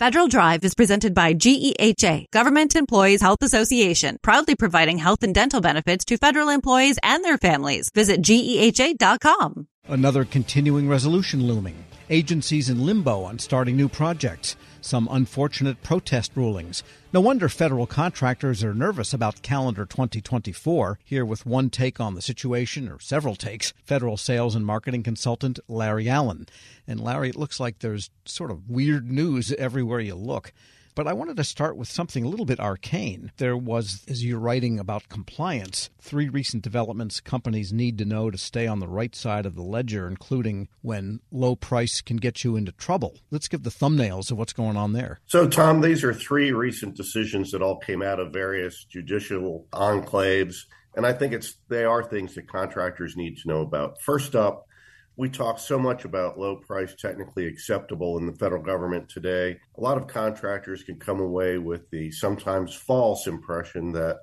Federal Drive is presented by GEHA, Government Employees Health Association, proudly providing health and dental benefits to federal employees and their families. Visit GEHA.com. Another continuing resolution looming. Agencies in limbo on starting new projects. Some unfortunate protest rulings. No wonder federal contractors are nervous about calendar 2024. Here with one take on the situation, or several takes, federal sales and marketing consultant Larry Allen. And Larry, it looks like there's sort of weird news everywhere you look. But I wanted to start with something a little bit arcane. There was, as you're writing about compliance, three recent developments companies need to know to stay on the right side of the ledger, including when low price can get you into trouble. Let's give the thumbnails of what's going on there. So, Tom, these are three recent decisions that all came out of various judicial enclaves. And I think they are things that contractors need to know about. First up, we talk so much about low price technically acceptable in the federal government today. A lot of contractors can come away with the sometimes false impression that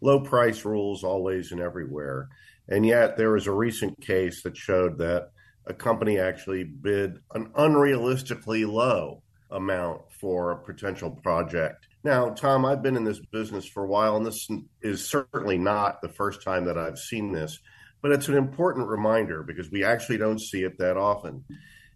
low price rules always and everywhere. And yet there was a recent case that showed that a company actually bid an unrealistically low amount for a potential project. Now, Tom, I've been in this business for a while, and this is certainly not the first time that I've seen this. But it's an important reminder because we actually don't see it that often.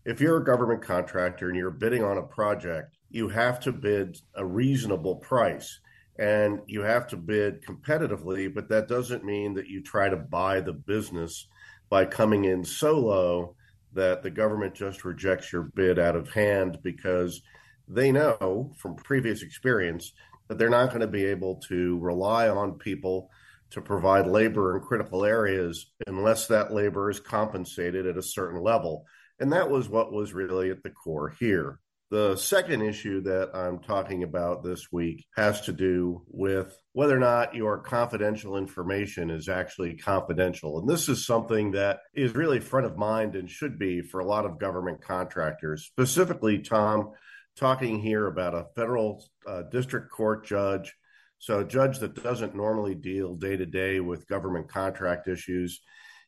If you're a government contractor and you're bidding on a project, you have to bid a reasonable price and you have to bid competitively, but that doesn't mean that you try to buy the business by coming in so low that the government just rejects your bid out of hand because they know from previous experience that they're not going to be able to rely on people to provide labor in critical areas unless that labor is compensated at a certain level. And that was what was really at the core here. The second issue that I'm talking about this week has to do with whether or not your confidential information is actually confidential. And this is something that is really front of mind and should be for a lot of government contractors. Specifically, Tom, talking here about a federal district court judge. So a judge that doesn't normally deal day-to-day with government contract issues,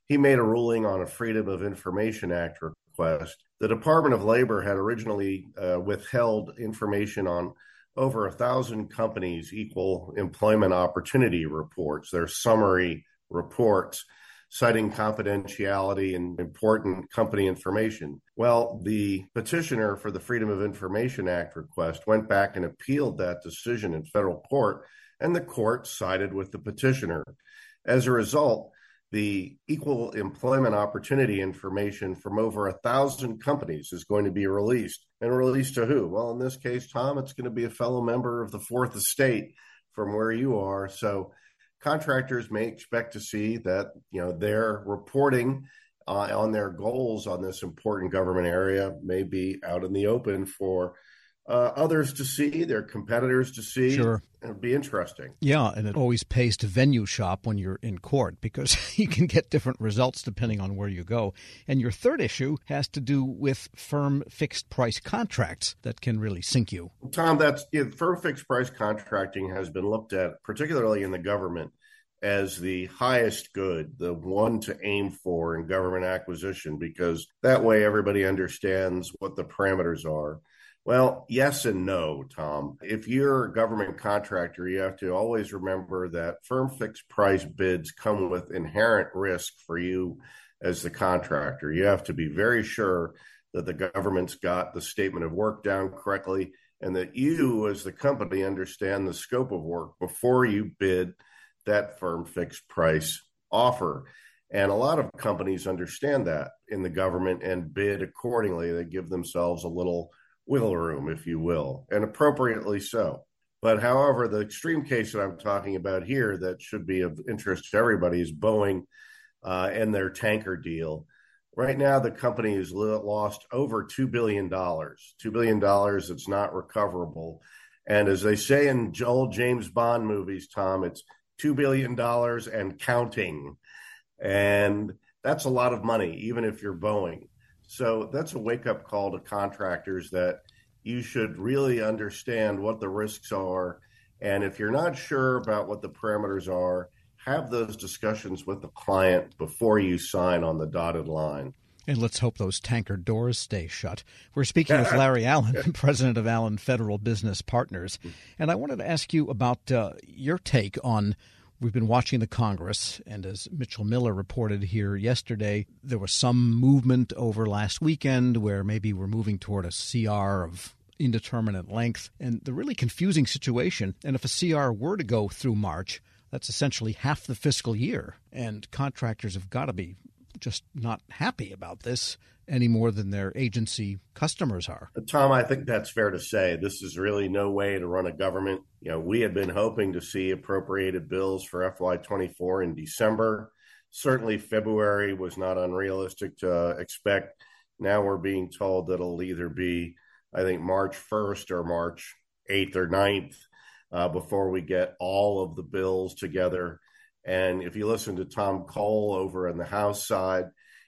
he made a ruling on a Freedom of Information Act request. The Department of Labor had originally withheld information on over 1,000 companies' equal employment opportunity reports, their summary reports, citing confidentiality and important company information. Well, the petitioner for the Freedom of Information Act request went back and appealed that decision in federal court, and the court sided with the petitioner. As a result, the equal employment opportunity information from over 1,000 companies is going to be released. And released to who? Well, in this case, Tom, it's going to be a fellow member of the Fourth Estate from where you are. So contractors may expect to see that, their reporting on their goals on this important government area may be out in the open for others to see, their competitors to see. Sure. It'll be interesting. Yeah, and it always pays to venue shop when you're in court because you can get different results depending on where you go. And your third issue has to do with firm fixed price contracts that can really sink you. Tom, firm fixed price contracting has been looked at, particularly in the government, as the highest good, the one to aim for in government acquisition, because that way everybody understands what the parameters are. Well, yes and no, Tom. If you're a government contractor, you have to always remember that firm fixed price bids come with inherent risk for you as the contractor. You have to be very sure that the government's got the statement of work down correctly and that you as the company understand the scope of work before you bid that firm fixed price offer. And a lot of companies understand that in the government and bid accordingly. They give themselves a little wiggle room, if you will, and appropriately so. But however, the extreme case that I'm talking about here that should be of interest to everybody is Boeing and their tanker deal. Right now, the company has lost over $2 billion, that's not recoverable. And as they say in old James Bond movies, Tom, it's $2 billion and counting. And that's a lot of money, even if you're Boeing. So that's a wake-up call to contractors that you should really understand what the risks are. And if you're not sure about what the parameters are, have those discussions with the client before you sign on the dotted line. And let's hope those tanker doors stay shut. We're speaking with Larry Allen, president of Allen Federal Business Partners. And I wanted to ask you about your take on, we've been watching the Congress, and as Mitchell Miller reported here yesterday, there was some movement over last weekend where maybe we're moving toward a CR of indeterminate length, and the really confusing situation. And if a CR were to go through March, that's essentially half the fiscal year, and contractors have got to be just not happy about this any more than their agency customers are. Tom, I think that's fair to say. This is really no way to run a government. You know, we had been hoping to see appropriated bills for FY24 in December. Certainly February was not unrealistic to expect. Now we're being told that it'll either be, I think, March 1st or March 8th or 9th before we get all of the bills together. And if you listen to Tom Cole over on the House side,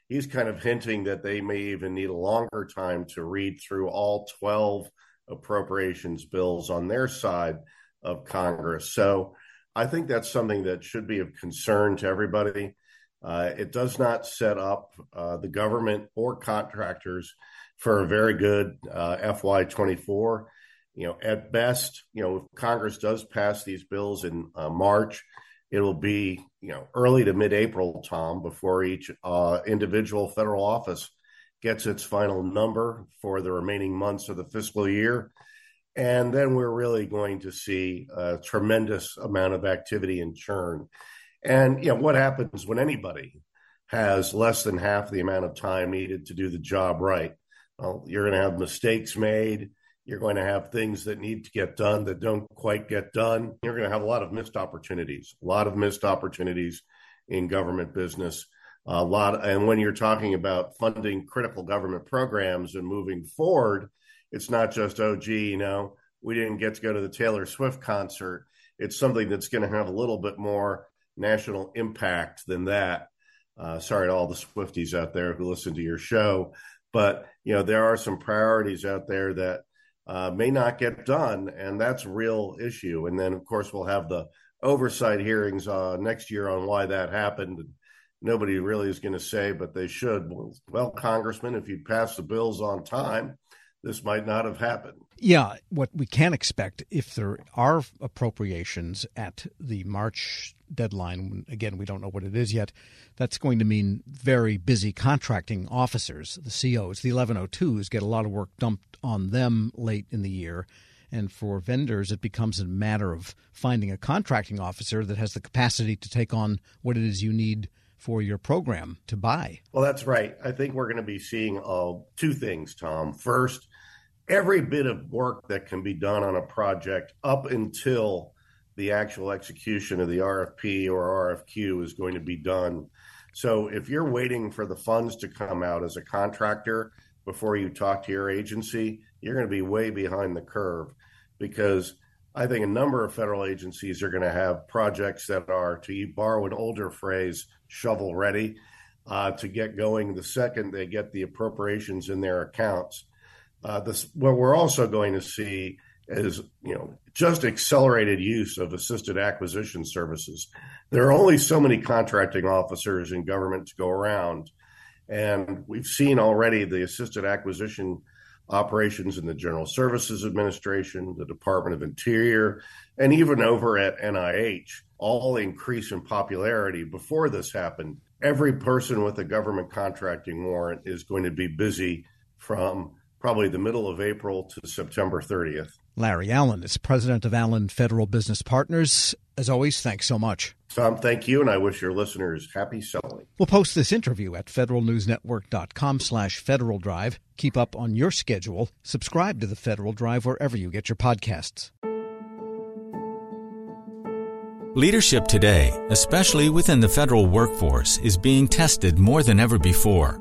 he's kind of hinting that they may even need a longer time to read through all 12 appropriations bills on their side of Congress. So I think that's something that should be of concern to everybody. It does not set up the government or contractors for a very good FY24. You know, at best, you know, if Congress does pass these bills in March, it'll be, you know, early to mid-April, Tom, before each individual federal office gets its final number for the remaining months of the fiscal year. And then we're really going to see a tremendous amount of activity and churn. And, you know, what happens when anybody has less than half the amount of time needed to do the job right? Well, you're going to have mistakes made. You're going to have things that need to get done that don't quite get done. You're going to have a lot of missed opportunities in government business. And when you're talking about funding critical government programs and moving forward, it's not just, oh, gee, you know, we didn't get to go to the Taylor Swift concert. It's something that's going to have a little bit more national impact than that. Sorry to all the Swifties out there who listen to your show. But, you know, there are some priorities out there that may not get done, and that's a real issue. And then, of course, we'll have the oversight hearings next year on why that happened. Nobody really is going to say, but they should. Well, Congressman, if you'd passed the bills on time, this might not have happened. Yeah, what we can expect if there are appropriations at the March deadline, again, we don't know what it is yet, that's going to mean very busy contracting officers, the COs, the 1102s get a lot of work dumped on them late in the year. And for vendors, it becomes a matter of finding a contracting officer that has the capacity to take on what it is you need for your program to buy. Well, that's right. I think we're going to be seeing two things, Tom. First, every bit of work that can be done on a project up until the actual execution of the RFP or RFQ is going to be done. So if you're waiting for the funds to come out as a contractor before you talk to your agency, you're going to be way behind the curve, because I think a number of federal agencies are going to have projects that are, to borrow an older phrase, shovel ready to get going the second they get the appropriations in their accounts. What we're also going to see is, you know, just accelerated use of assisted acquisition services. There are only so many contracting officers in government to go around, and we've seen already the assisted acquisition operations in the General Services Administration, the Department of Interior, and even over at NIH, all increase in popularity before this happened. Every person with a government contracting warrant is going to be busy from probably the middle of April to September 30th. Larry Allen is president of Allen Federal Business Partners. As always, thanks so much. Tom, thank you, and I wish your listeners happy selling. We'll post this interview at federalnewsnetwork.com/Federal Drive. Keep up on your schedule. Subscribe to the Federal Drive wherever you get your podcasts. Leadership today, especially within the federal workforce, is being tested more than ever before.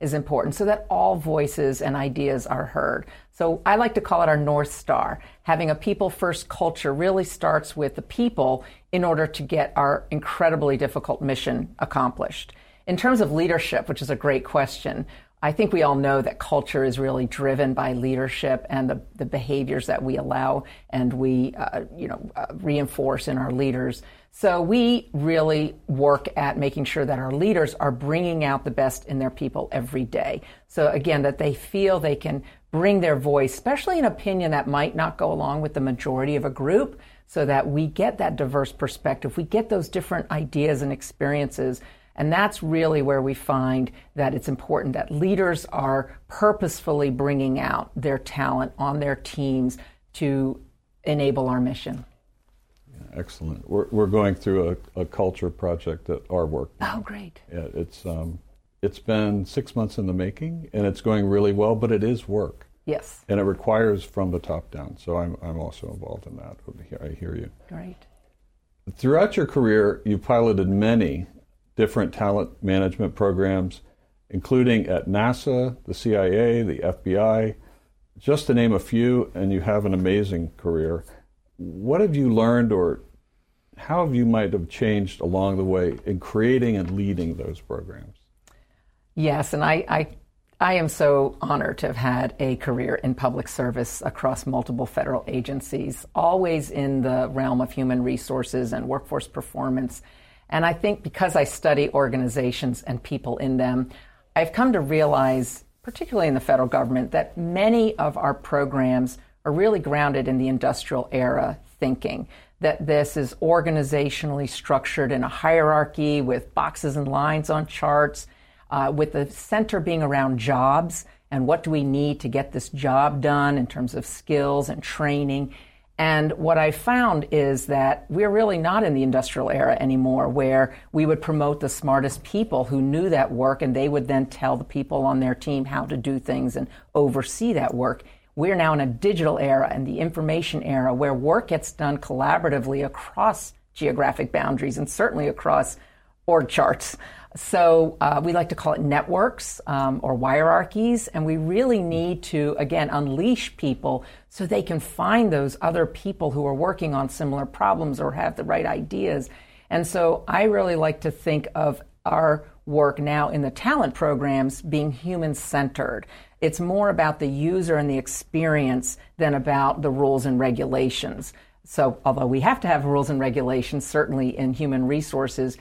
is important, so that all voices and ideas are heard. So I like to call it our North Star. Having a people-first culture really starts with the people in order to get our incredibly difficult mission accomplished. In terms of leadership, which is a great question, I think we all know that culture is really driven by leadership and the behaviors that we allow and we reinforce in our leaders. So we really work at making sure that our leaders are bringing out the best in their people every day. So again, that they feel they can bring their voice, especially an opinion that might not go along with the majority of a group, so that we get that diverse perspective. We get those different ideas and experiences. And that's really where we find that it's important that leaders are purposefully bringing out their talent on their teams to enable our mission. Yeah, excellent. We're going through a culture project at our work. Oh, great. Yeah, it's been 6 months in the making, and it's going really well, but it is work. Yes. And it requires from the top down. So I'm also involved in that. I hear you. Great. Throughout your career, you piloted many different talent management programs, including at NASA, the CIA, the FBI, just to name a few, and you have an amazing career. What have you learned, or how have you might have changed along the way in creating and leading those programs? Yes, and I am so honored to have had a career in public service across multiple federal agencies, always in the realm of human resources and workforce performance. And I think because I study organizations and people in them, I've come to realize, particularly in the federal government, that many of our programs are really grounded in the industrial era thinking, that this is organizationally structured in a hierarchy with boxes and lines on charts, with the center being around jobs and what do we need to get this job done in terms of skills and training. And what I found is that we're really not in the industrial era anymore, where we would promote the smartest people who knew that work, and they would then tell the people on their team how to do things and oversee that work. We're now in a digital era and the information era, where work gets done collaboratively across geographic boundaries and certainly across org charts. So we like to call it networks or hierarchies, and we really need to, again, unleash people so they can find those other people who are working on similar problems or have the right ideas. And so I really like to think of our work now in the talent programs being human-centered. It's more about the user and the experience than about the rules and regulations. So although we have to have rules and regulations, certainly in human resources,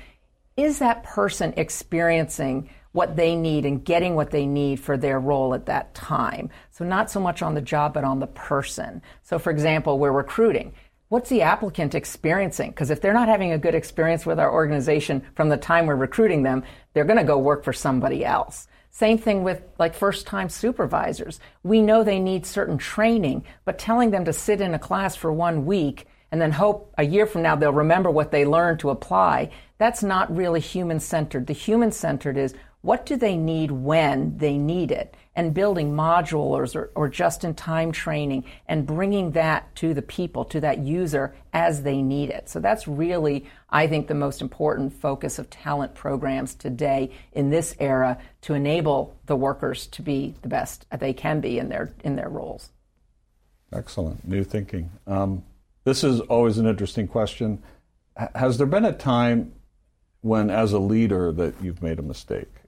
is that person experiencing what they need and getting what they need for their role at that time? So not so much on the job, but on the person. So for example, we're recruiting. What's the applicant experiencing? Because if they're not having a good experience with our organization from the time we're recruiting them, they're going to go work for somebody else. Same thing with like first-time supervisors. We know they need certain training, but telling them to sit in a class for 1 week and then hope a year from now they'll remember what they learned to apply, that's not really human-centered. The human-centered is what do they need when they need it, and building modules or just-in-time training and bringing that to the people, to that user as they need it. So that's really, I think, the most important focus of talent programs today in this era, to enable the workers to be the best they can be in their roles. Excellent. New thinking. This is always an interesting question. Has there been a time when, as a leader, that you've made a mistake?